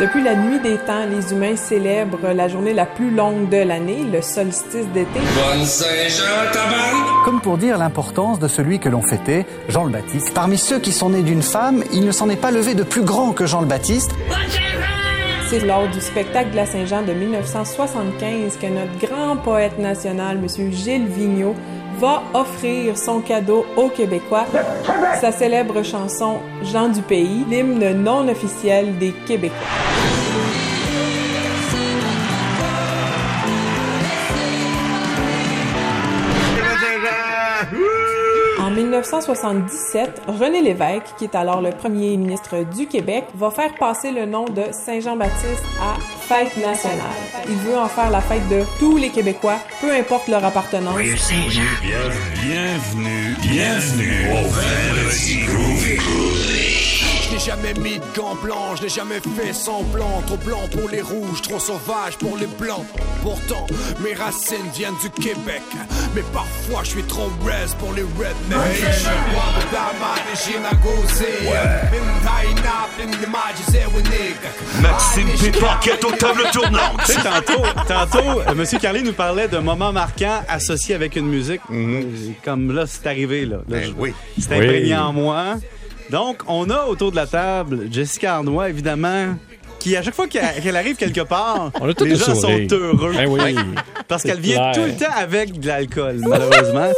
Depuis la nuit des temps, les humains célèbrent la journée la plus longue de l'année, le solstice d'été. Bonne Saint-Jean, tabarnak! Comme pour dire l'importance de celui que l'on fêtait, Jean le Baptiste. Parmi ceux qui sont nés d'une femme, il ne s'en est pas levé de plus grand que Jean le Baptiste. C'est lors du spectacle de la Saint-Jean de 1975 que notre grand poète national, M. Gilles Vigneault, va offrir son cadeau aux Québécois, sa célèbre chanson « Gens du pays », l'hymne non officiel des Québécois. En 1977, René Lévesque, qui est alors le premier ministre du Québec, va faire passer le nom de Saint-Jean-Baptiste à Fête nationale. Il veut en faire la fête de tous les Québécois, peu importe leur appartenance. Joyeux Saint-Jean! Bienvenue au vendredi groovy. Je n'ai jamais mis de gants blancs, je n'ai jamais fait semblant. Trop blanc pour les rouges, trop sauvage pour les blancs. Pourtant, mes racines viennent du Québec, mais parfois je suis trop res pour les rednecks. Maxime P. Parkett aux tables tournantes. Tu sais, tantôt, M. Carli nous parlait d'un moment marquant associé avec une musique. Comme là, c'est arrivé. C'est imprégné en moi. Donc, on a autour de la table Jessica Harnois, évidemment, qui, à chaque fois qu'elle arrive quelque part, les gens sont heureux. Ben oui. Parce qu'elle vient tout le temps avec de l'alcool, malheureusement.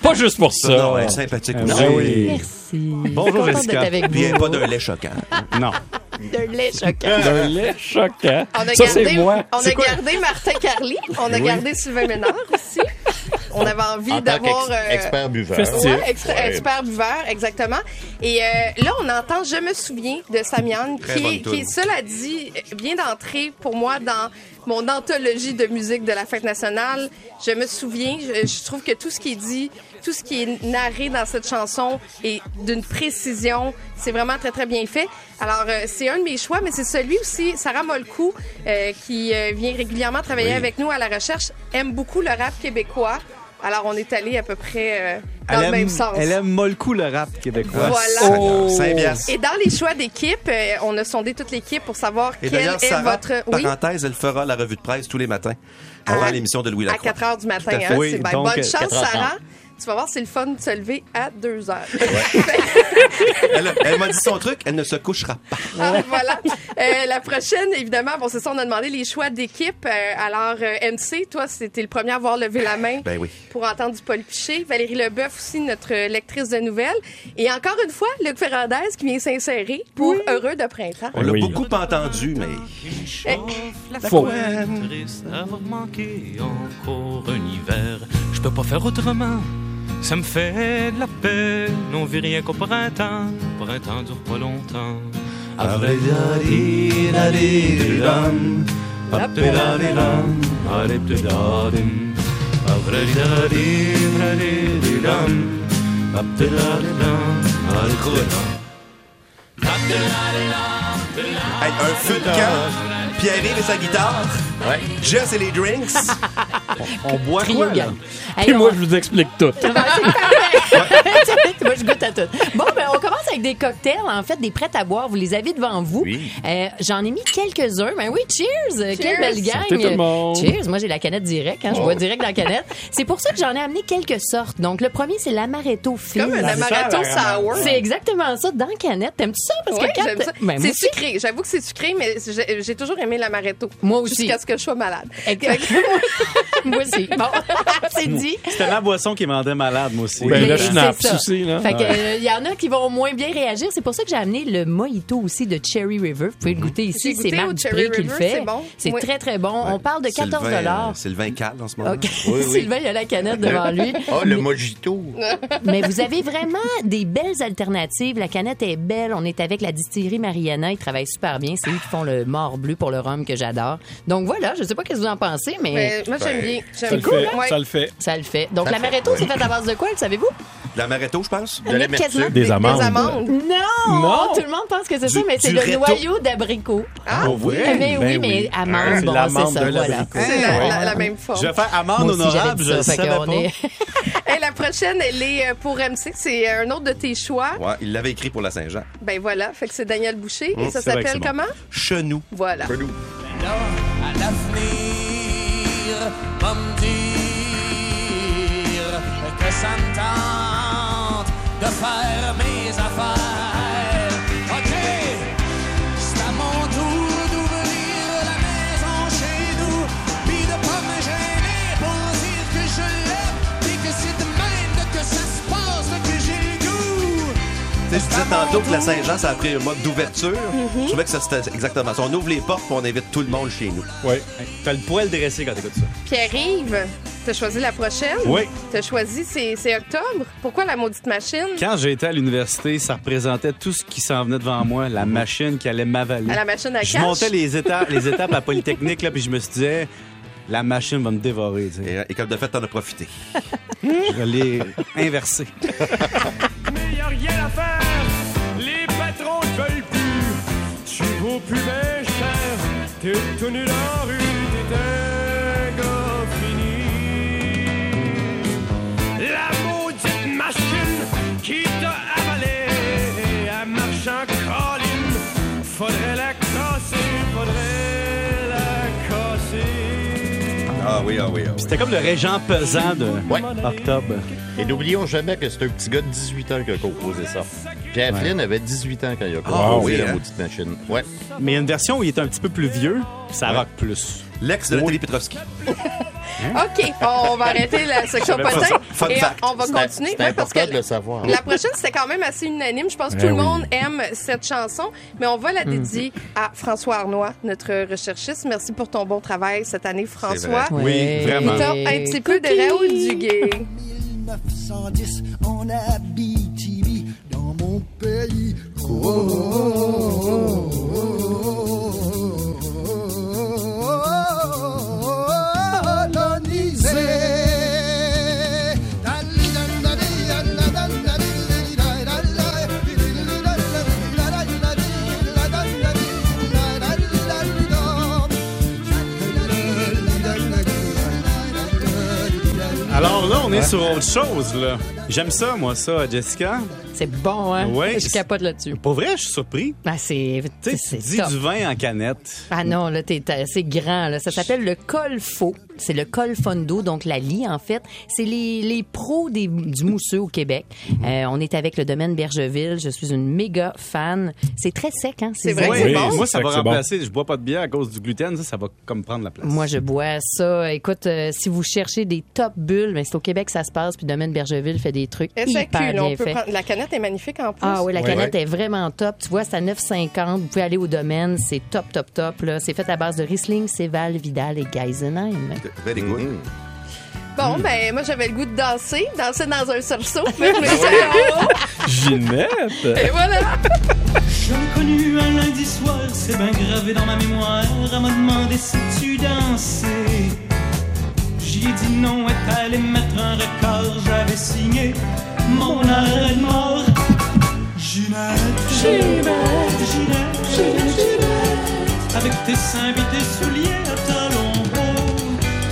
Pas juste pour ça. Non, elle est sympathique aussi. Oui. Merci. Bonjour, Jessica. Bien, pas d'un lait choquant. Non. D'un lait choquant. On a ça, gardé, c'est moi. On a gardé Martin Carli. On a gardé Sylvain Ménard aussi. On avait envie d'avoir... expert buveur. Ouais, expert buveur, exactement. Et là, on entend « Je me souviens » de Samian, qui est, cela dit, vient d'entrer pour moi dans mon anthologie de musique de la fête nationale. « Je me souviens », je trouve que tout ce qui est dit, tout ce qui est narré dans cette chanson est d'une précision. C'est vraiment très, très bien fait. Alors, c'est un de mes choix, mais c'est celui aussi, Sarah Molcou, qui vient régulièrement travailler avec nous à la recherche, aime beaucoup le rap québécois. Alors, on est allé à peu près dans le même sens. Elle aime Molcou le rap québécois. Voilà. Oh. Et dans les choix d'équipe, on a sondé toute l'équipe pour savoir quelle est votre... Parenthèse, elle fera la revue de presse tous les matins avant l'émission de Louis Lacroix. À 4 heures du matin. Hein, oui, donc, bonne chance, Sarah. Tu vas voir, c'est le fun de se lever à 2 heures. Ouais. Elle m'a dit son truc, elle ne se couchera pas. Ah, voilà. La prochaine, évidemment, bon, c'est ça, on a demandé les choix d'équipe. MC, toi, c'était le premier à avoir levé la main pour entendre du Paul Piché. Valérie Lebeuf aussi, notre lectrice de nouvelles. Et encore une fois, Luc Ferrandez qui vient s'insérer pour Heureux de printemps. On l'a beaucoup entendu, mais... Faux. Je peux pas faire autrement. Ça me fait de la peine, on vit rien qu'au printemps. Printemps dure pas longtemps. Un feu de camp. Pierre-Yves et sa guitare. Ouais. Jess et les drinks. On boit quoi, là? Hey, moi, je vous explique tout. Moi, je goûte à tout. Bon, ben, on commence avec des cocktails, en fait, des prêts à boire. Vous les avez devant vous. Oui. J'en ai mis quelques-uns. Ben oui, cheers! Quelle belle gang! Santé tout le monde. Cheers! Moi, j'ai la canette direct. Je bois direct dans la canette. C'est pour ça que j'en ai amené quelques sortes. Donc, le premier, c'est l'amaretto fizz. Comme un amaretto sour. C'est exactement ça, dans la canette. T'aimes-tu ça? Parce que j'aime ça. Ben, c'est sucré. J'avoue que c'est sucré, mais j'ai toujours aimé l'amaretto. Moi aussi. Jusqu'à ce que je sois malade. Exactement. Moi aussi. Bon, c'est dit. C'était la boisson qui me rendait malade, moi aussi. Ben là, je suis souci, là. Fait que, il y en a qui vont moins bien réagir. C'est pour ça que j'ai amené le mojito aussi de Cherry River. Vous pouvez le goûter ici. C'est Marc Dupré qui le fait. C'est bon. C'est très, très bon. Ouais. On parle de 14 $. Sylvain cale en ce moment. Okay. Oui, oui. Sylvain, il a la canette devant lui. Oh, le mojito. Mais vous avez vraiment des belles alternatives. La canette est belle. On est avec la distillerie Mariana. Ils travaillent super bien. C'est eux qui font le mort bleu pour le rhum que j'adore. Donc voilà, je sais pas ce que vous en pensez, mais moi j'aime bien. Ça le fait. Donc l'amaretto, c'est fait à base de quoi, le savez-vous? De l'amaretto, je pense. De l'amertume. Des amandes. Non! Non! Tout le monde pense que c'est ça, mais c'est le noyau d'abricot. Ah oui? Mais oui, mais amande, bon, c'est ça, voilà. C'est la même forme. Je vais faire amande honorable, je savais pas. Et la prochaine, elle est pour MC. C'est un autre de tes choix. Ouais, il l'avait écrit pour la Saint-Jean. Ben voilà, fait que c'est Daniel Boucher. Et ça s'appelle comment? Chenou. Voilà. Chenou. À l'avenir, va me dire que ça me tente de faire mes affaires. OK, c'est à mon tour d'ouvrir la maison chez nous, puis de pas me gêner pour dire que je l'aime, puis que c'est de même que ça se passe que j'ai le goût. Tu disais tantôt que la Saint-Jean, ça a pris un mode d'ouverture. Mm-hmm. Je trouvais que ça, c'était exactement ça. On ouvre les portes et on invite tout le monde chez nous. Oui. T'as le poil dressé quand t'écoutes ça. Pierre-Yves, t'as choisi la prochaine. Oui. T'as choisi, c'est octobre. Pourquoi la maudite machine? Quand j'étais à l'université, ça représentait tout ce qui s'en venait devant moi. La machine qui allait m'avaler. À la machine à cash. Je montais les étapes à Polytechnique, là, puis je me suis disais... La machine va me dévorer. Tu sais. Et comme de fait, t'en as profité. Je vais les inverser. Mais y a rien à faire. Les patrons ne veulent plus. Tu vaux plus mes chers. T'es tout nu dans rue. T'es un gars fini. La maudite machine qui t'a avalé. Elle marche en colline. Faudrait la casser. Faudrait la casser. Ah oui, ah oui, ah oui. C'était comme le régent pesant de octobre. Et n'oublions jamais que c'est un petit gars de 18 ans qui a composé ça. Pierre Flynn avait 18 ans quand il a composé la maudite machine. Ouais. Mais il y a une version où il est un petit peu plus vieux, ça rock plus. L'ex de Nathalie Petrovski. OK, on va arrêter la section potin et on va continuer. C'est parce que de le savoir. La prochaine, c'était quand même assez unanime. Je pense que tout le monde aime cette chanson, mais on va la dédier à François Harnois, notre recherchiste. Merci pour ton bon travail cette année, François. Oui, vraiment. Et un petit peu de Raoul Duguay. 1910, on habite TV dans mon pays. Oh, oh, oh, oh, oh. Alors là, on est sur autre chose, là. J'aime ça, moi, ça, Jessica. C'est bon, hein? Ouais, je capote là-dessus. Pour vrai, je suis surpris. Ah, c'est dis top. Du vin en canette. Ah non, là, c'est grand, là. Ça s'appelle le colfo. C'est le colfondo, donc la lie, en fait. C'est les pros du mousseux au Québec. On est avec le Domaine Bergeville. Je suis une méga fan. C'est très sec, hein? C'est vrai, c'est bon. Moi, ça va remplacer. Bon. Je bois pas de bière à cause du gluten. Ça va comme prendre la place. Moi, je bois ça. Écoute, si vous cherchez des top bulles, mais c'est au Québec, ça se passe. Puis Domaine Bergeville fait des trucs hyper bien faits. La canette est magnifique en plus. Ah oui, la canette est vraiment top. Tu vois, c'est à 9,50. Vous pouvez aller au Domaine. C'est top, top, top. Là. C'est fait à base de Riesling, Séval, Vidal et Geisenheim. Very good. Bon, ben, moi, j'avais le goût de danser dans un sursaut. Ginette! Et voilà! J'en ai connu un lundi soir, c'est bien gravé dans ma mémoire. Elle m'a demandé si tu dansais. J'y ai dit non, elle est allée mettre un record. J'avais signé mon arrêt de mort. Ginette, avec tes seins et tes souliers à talons.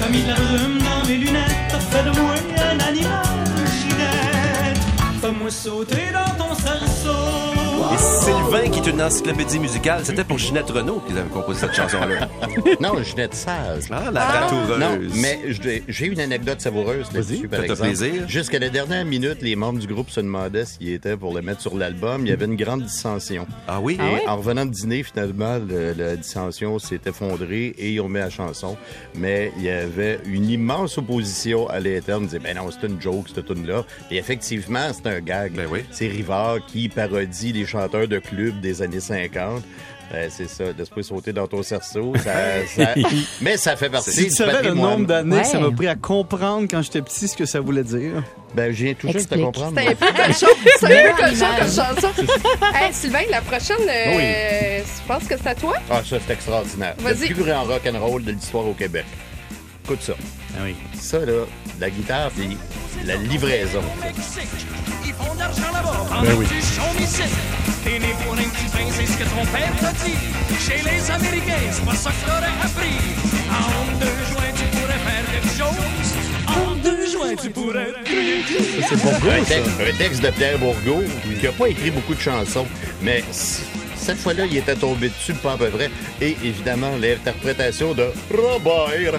T'as mis de la brume dans mes lunettes, t'as fait de moi un animal, Ginette. Fais-moi sauter dans ton salseau. Et Sylvain, qui est une encyclopédie musicale, c'était pour Ginette Reno qu'ils avaient composé cette chanson-là. Non, Ginette Saz. Ah, la ratoureuse. Non, mais j'ai une anecdote savoureuse là-dessus, par exemple. Plaisir. Jusqu'à la dernière minute, les membres du groupe se demandaient s'ils étaient pour le mettre sur l'album. Il y avait une grande dissension. Ah oui? Et en revenant de dîner, finalement, la dissension s'est effondrée et ils ont mis la chanson. Mais il y avait une immense opposition à l'interne. Ils disaient, ben non, c'est une joke, cette tune-là. Et effectivement, c'est un gag. Ben oui. C'est Rivard qui parodie les chanteurs de club des années 50. C'est ça, d'esprit sauter dans ton cerceau. Mais ça fait partie du patrimoine. Tu savais le nombre d'années que ça m'a pris à comprendre quand j'étais petit ce que ça voulait dire. Ben, je viens tout juste de comprendre. C'était un peu comme ça, comme chanson. Hey, Sylvain, la prochaine, je pense que c'est à toi. Ah, ça, c'est extraordinaire. Vas-y. Le plus grand rock'n'roll de l'histoire au Québec. Écoute ça. Ah oui. Ça, là, la guitare, puis la livraison. ton argent là-bas, prends un petit jaune ici. T'es né pour un petit pain, c'est ce que ton père t'a dit. Chez les Américains, c'est pas ça que t'aurais appris. En 2 juin, tu pourrais faire quelque chose. En 2 juin, tu pourrais... C'est pour un texte de Pierre Bourgo qui n'a pas écrit beaucoup de chansons, mais... Cette fois-là, il était tombé dessus, pas à peu près. Et évidemment, l'interprétation de Roboy.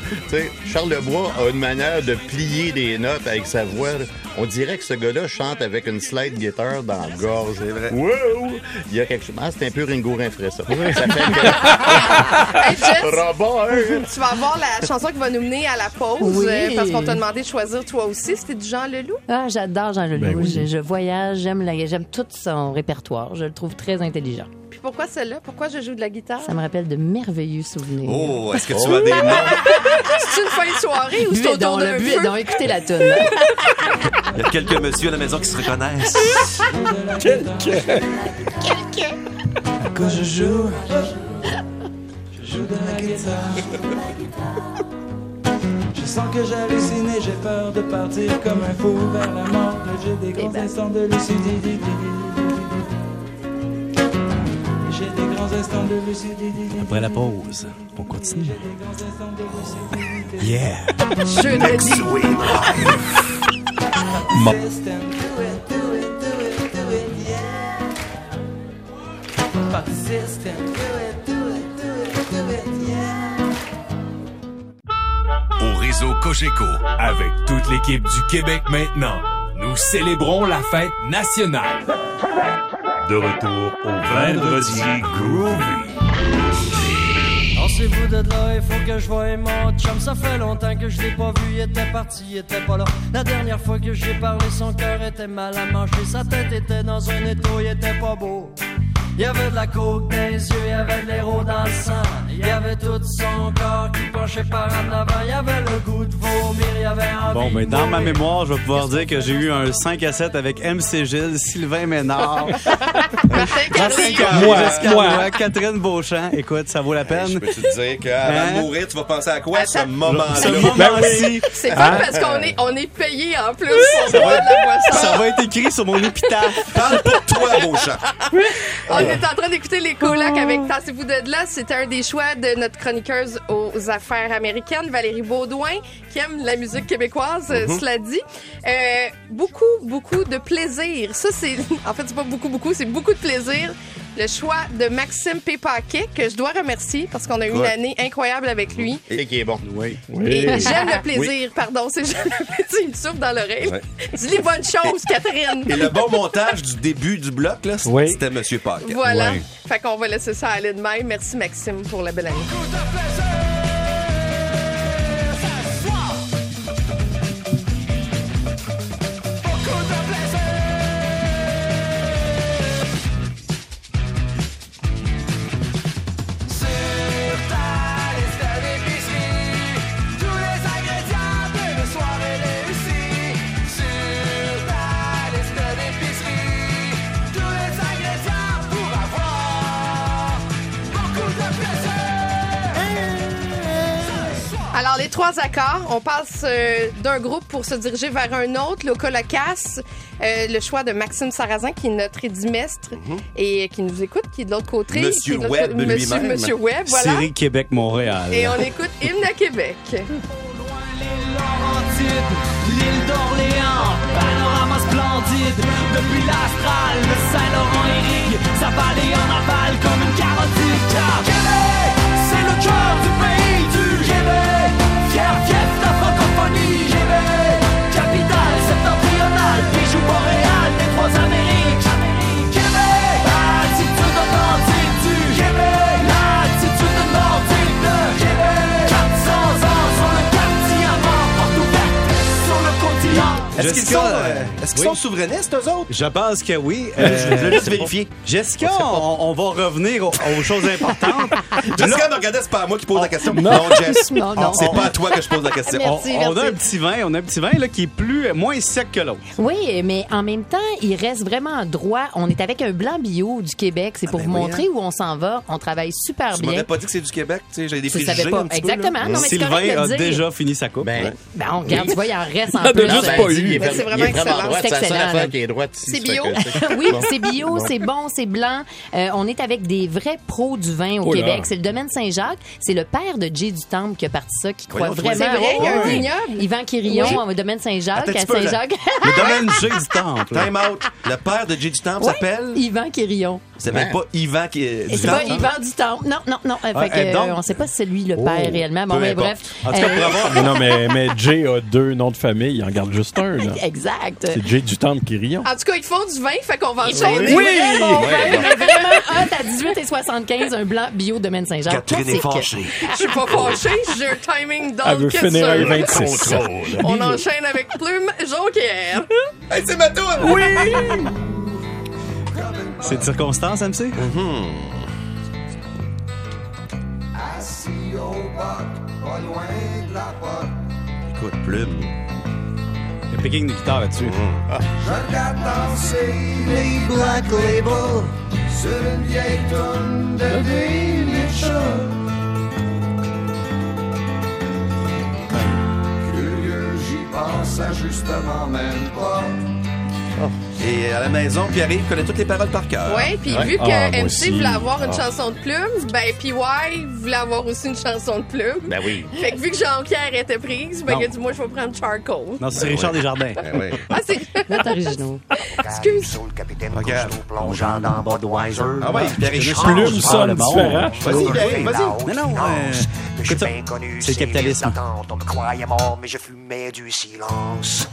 Charles Lebois a une manière de plier des notes avec sa voix. On dirait que ce gars-là chante avec une slide guitare dans la gorge. C'est vrai. Wow! Il y a quelque chose. Ah, c'est un peu Ringo Rinfraie, ça. Oui. Ça fait que... hey, Roboy! Tu vas voir la chanson qui va nous mener à la pause. Oui. Parce qu'on t'a demandé de choisir toi aussi. C'était du Jean Leloup. Ah, j'adore Jean Leloup. Ben oui. Je voyage, j'aime tout son répertoire. Je le trouve très intelligent. Puis pourquoi celle-là? Pourquoi je joue de la guitare? Ça me rappelle de merveilleux souvenirs. Oh, est-ce que tu as des noms? C'est une fin de soirée ou c'est autour d'un feu? Donc, écoutez la toune. Il y a quelques messieurs à la maison qui se reconnaissent. Quelqu'un. Quand je joue de la guitare. Je sens que j'hallucine et j'ai peur de partir comme un fou vers la mort. J'ai des grands instants de lucidité. J'ai des grands instants de lucidité. Après la pause, on continue. Yeah! Je next week! Au réseau Cogeco, avec toute l'équipe du Québec maintenant, nous célébrons la fête nationale. De retour au vendredi groovy. Lancez-vous de là, il faut que je voie mon chum. Ça fait longtemps que je l'ai pas vu, il était parti, il était pas là. La dernière fois que j'ai parlé, son cœur était mal à manger. Sa tête était dans un étau, il était pas beau. Il y avait de la coke dans les yeux, il y avait de l'héros dans le sang. Il y avait tout son corps qui penchait par en avant. Il y avait le goût de vomir, il y avait envie. Bon, ben dans ma mémoire, je vais pouvoir dire que j'ai eu un 5 à 7 avec MC Gilles, Sylvain Ménard, Jessica Harnois, Catherine Beauchamp. Écoute, ça vaut la peine. Je peux te dire qu'avant de mourir, tu vas penser à quoi à ce moment-là? C'est pas parce qu'on est payé en plus pour boire de la boisson. Ça va être écrit sur mon épitaphe. Parle pour toi, Beauchamp. On est en train d'écouter les colocs avec Tassez-vous de là. C'était un des choix de notre chroniqueuse aux affaires américaines, Valérie Beaudoin, qui aime la musique québécoise, cela dit. Beaucoup de plaisir. Ça, c'est... En fait, c'est pas beaucoup, c'est beaucoup de plaisir. Le choix de Maxime P. Parkett, que je dois remercier parce qu'on a eu une année incroyable avec lui. Et qui est bon. Oui. Et j'aime le plaisir. Pardon, c'est j'aime le plaisir. Il me souffle dans l'oreille. Dis-lui bonne chose, Catherine. Et le bon montage du début du bloc, là, c'était M. Parkett. Voilà. Fait qu'on va laisser ça aller de même. Merci, Maxime, pour la belle année. Alors, les trois accords, on passe d'un groupe pour se diriger vers un autre, le colocasse, le choix de Maxime Sarrazin, qui est notre édimestre et qui nous écoute, qui est de l'autre côté. Monsieur Webb lui-même. Monsieur Webb, voilà. Série Québec-Montréal. Et on écoute Hymne à Québec. Au loin, les Laurentides, l'île d'Orléans, panorama splendide. Depuis l'Astral, le Saint-Laurent irrigue, ça balaye en aval comme une carotide. Car Québec, c'est le cœur du pays du Québec. Fière fief de francophonie, Québec, capitale septentrionale, bijou boréal des trois Amériques. Québec, l'attitude authentique du Québec, l'attitude nordique de Québec. 400 ans sur le cap diamant, porte ouverte sur le continent. Est-ce qu'ils sont souverainistes, eux autres? Je pense que oui. Je vais juste vérifier. Jessica, on va revenir aux choses importantes. Jessica, regardez, c'est pas à moi qui pose la question. Non, Jess. Non. C'est pas à toi que je pose la question. Merci. On a un petit vin là, qui est moins sec que l'autre. Oui, mais en même temps, il reste vraiment droit. On est avec un blanc bio du Québec. C'est pour vous montrer où on s'en va. On travaille super bien. Tu m'avais pas dit que c'est du Québec. J'avais des préjugés un petit peu. Exactement. Sylvain a déjà fini sa coupe. Ben, on regarde, tu vois, il en reste un peu. C'est vraiment excellent. C'est excellent. Qui est droite ici, c'est bio. Oui, c'est bio, c'est bon, c'est blanc. On est avec des vrais pros du vin au Québec. C'est le domaine Saint-Jacques. C'est le père de J. Dutemple qui a parti ça, qui croit vraiment. C'est vrai, il y a un vignoble. Yvan Quirion, au domaine Saint-Jacques, à Saint-Jacques. Le domaine J. Dutemple. Time out. Le père de J. Dutemple s'appelle Yvan Quirion. C'est même pas Yvan qui c'est pas Yvan Dutemple. Non, non, non. On ne sait pas si c'est lui le père réellement. Bon, mais bref. En tout cas, bravo. Non, mais J a deux noms de famille. Il en garde juste un. Exact. C'est J. Dutemple Quirion. En tout cas, ils font du vin, fait qu'on va enchaîner. Oui! J'ai vraiment hâte à 18,75 un blanc bio domaine Saint-Jacques. Catherine est fâchée. Je suis pas fâchée, j'ai un timing dans le cul. On enchaîne avec Plume Jonquière. Hey, c'est ma toune! Oui! C'est de circonstance, MC? Assis au boc, pas loin de la porte. Écoute, Plume. Le picking de guitare là-dessus. Je regarde danser les Black Label sur une vieille tonne de Daily Show. Curieux, j'y pense ajustement même pas. Et à la maison, Pierre-Yves connaît toutes les paroles par cœur. Oui, puis vu que MC voulait avoir une chanson de Plume, ben PY voulait avoir aussi une chanson de Plume. Ben oui. Fait que vu que Jonquière était prise, ben il a dit, moi, je vais prendre Charcoal. Non, c'est Richard Desjardins. Ben oui. Ah, c'est... Notre original. Excuse. Le capitaine Cousteau plongeant dans Budweiser. Ah oui, Pierre-Yves. Plume sonne différent. Vas-y, vas-y. Non, non, écoute ça. C'est le capitalisme. On me croyait mort, mais je fumais du silence.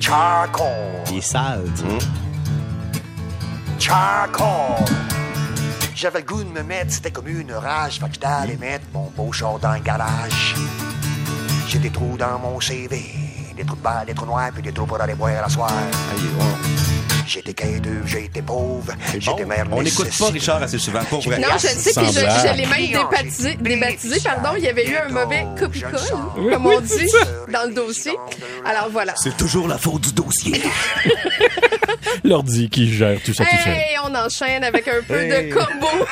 Charcoal. Il est sale, tu sais. Charcoal. J'avais le goût de me mettre, c'était comme une rage. Fait que j'étais allé mettre mon beau char dans le garage. J'ai des trous dans mon CV. Des trous de balles, des trous noirs, puis des trous pour aller boire la soirée. J'étais quêteux, j'étais pauvre, j'étais merde. On n'écoute pas Richard assez souvent, pour vrai. Non, je le sais, puis je l'ai même débaptisé, pardon. Il y avait eu un mauvais copie-colle, comme on dit, dans le dossier. Alors voilà. C'est toujours la faute du dossier. L'ordi qui gère tout ça tout seul. Et on enchaîne avec un peu de combo.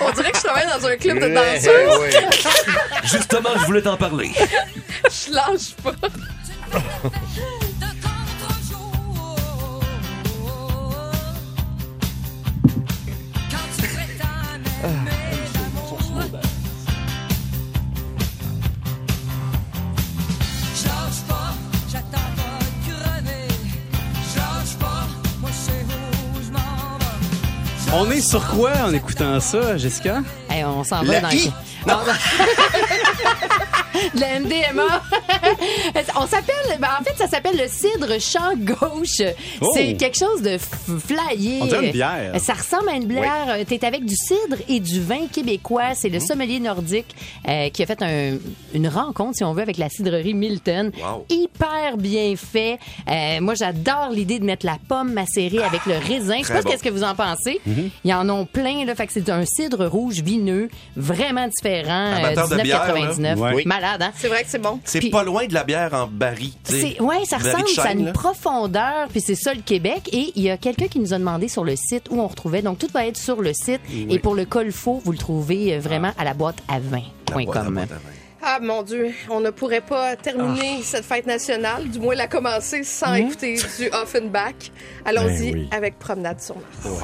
On dirait que je travaille dans un club de danseuse. Justement, je voulais t'en parler. Je lâche pas. On est sur quoi en écoutant ça, Jessica? Hey, on s'en va dans de la MDMA. On s'appelle, ben en fait, ça s'appelle le cidre champ gauche. Oh. C'est quelque chose de flyé. On dirait une bière. Ça ressemble à une bière. Oui. T'es avec du cidre et du vin québécois. C'est le sommelier nordique qui a fait une rencontre, si on veut, avec la cidrerie Milton. Wow. Hyper bien fait. Moi, j'adore l'idée de mettre la pomme macérée avec le raisin. Je sais pas qu'est-ce que vous en pensez. Ils en ont plein, là. Fait que c'est un cidre rouge vineux, vraiment différent. Amateur de bière, 19,99. Oui. Malade, hein? C'est vrai que c'est bon. C'est pas loin de la bière en baril. Oui, ça ressemble, ça a une profondeur, puis c'est ça le Québec. Et il y a quelqu'un qui nous a demandé sur le site où on retrouvait. Donc, tout va être sur le site. Oui. Et pour le colfo, vous le trouvez vraiment à la boîte à vin. Ah, mon Dieu, on ne pourrait pas terminer cette fête nationale, du moins la commencer, sans écouter du Offenbach. Allons-y avec Promenade sur Mars.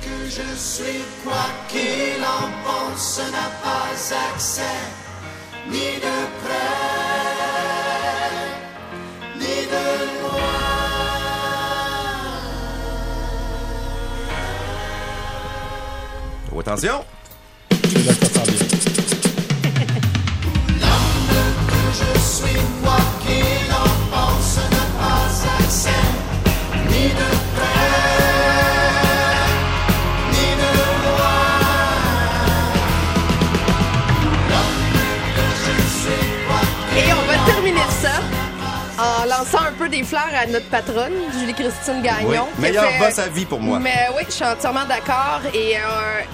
Que je suis, quoi qu'il en pense, n'a pas accès ni de près, ni de loin. Oh, attention! L'homme que je suis, quoi qu'il en pense, n'a pas accès ni de près. En lançant un peu des fleurs à notre patronne, Julie-Christine Gagnon. Oui, meilleure boss à vie pour moi. Mais oui, je suis entièrement d'accord. Et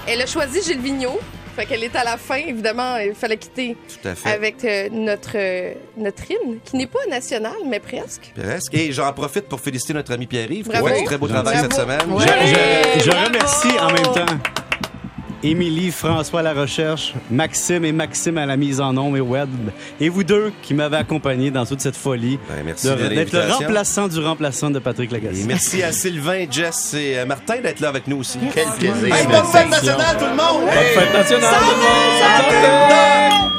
elle a choisi Gilles Vigneault. Fait qu'elle est à la fin, évidemment, il fallait quitter avec notre hymne, qui n'est pas national, mais presque. Presque. Et j'en profite pour féliciter notre ami Pierre-Yves qui a fait du très beau travail cette semaine. Je remercie en même temps Émilie, François à la recherche, Maxime à la mise en ombre et Webb. Et vous deux qui m'avez accompagné dans toute cette folie. Ben, merci d'être le remplaçant du remplaçant de Patrick Lagacé. Et merci à Sylvain, Jess et Martin d'être là avec nous aussi. Quel plaisir. Bonne fête nationale tout le monde! Bonne fête nationale tout le monde!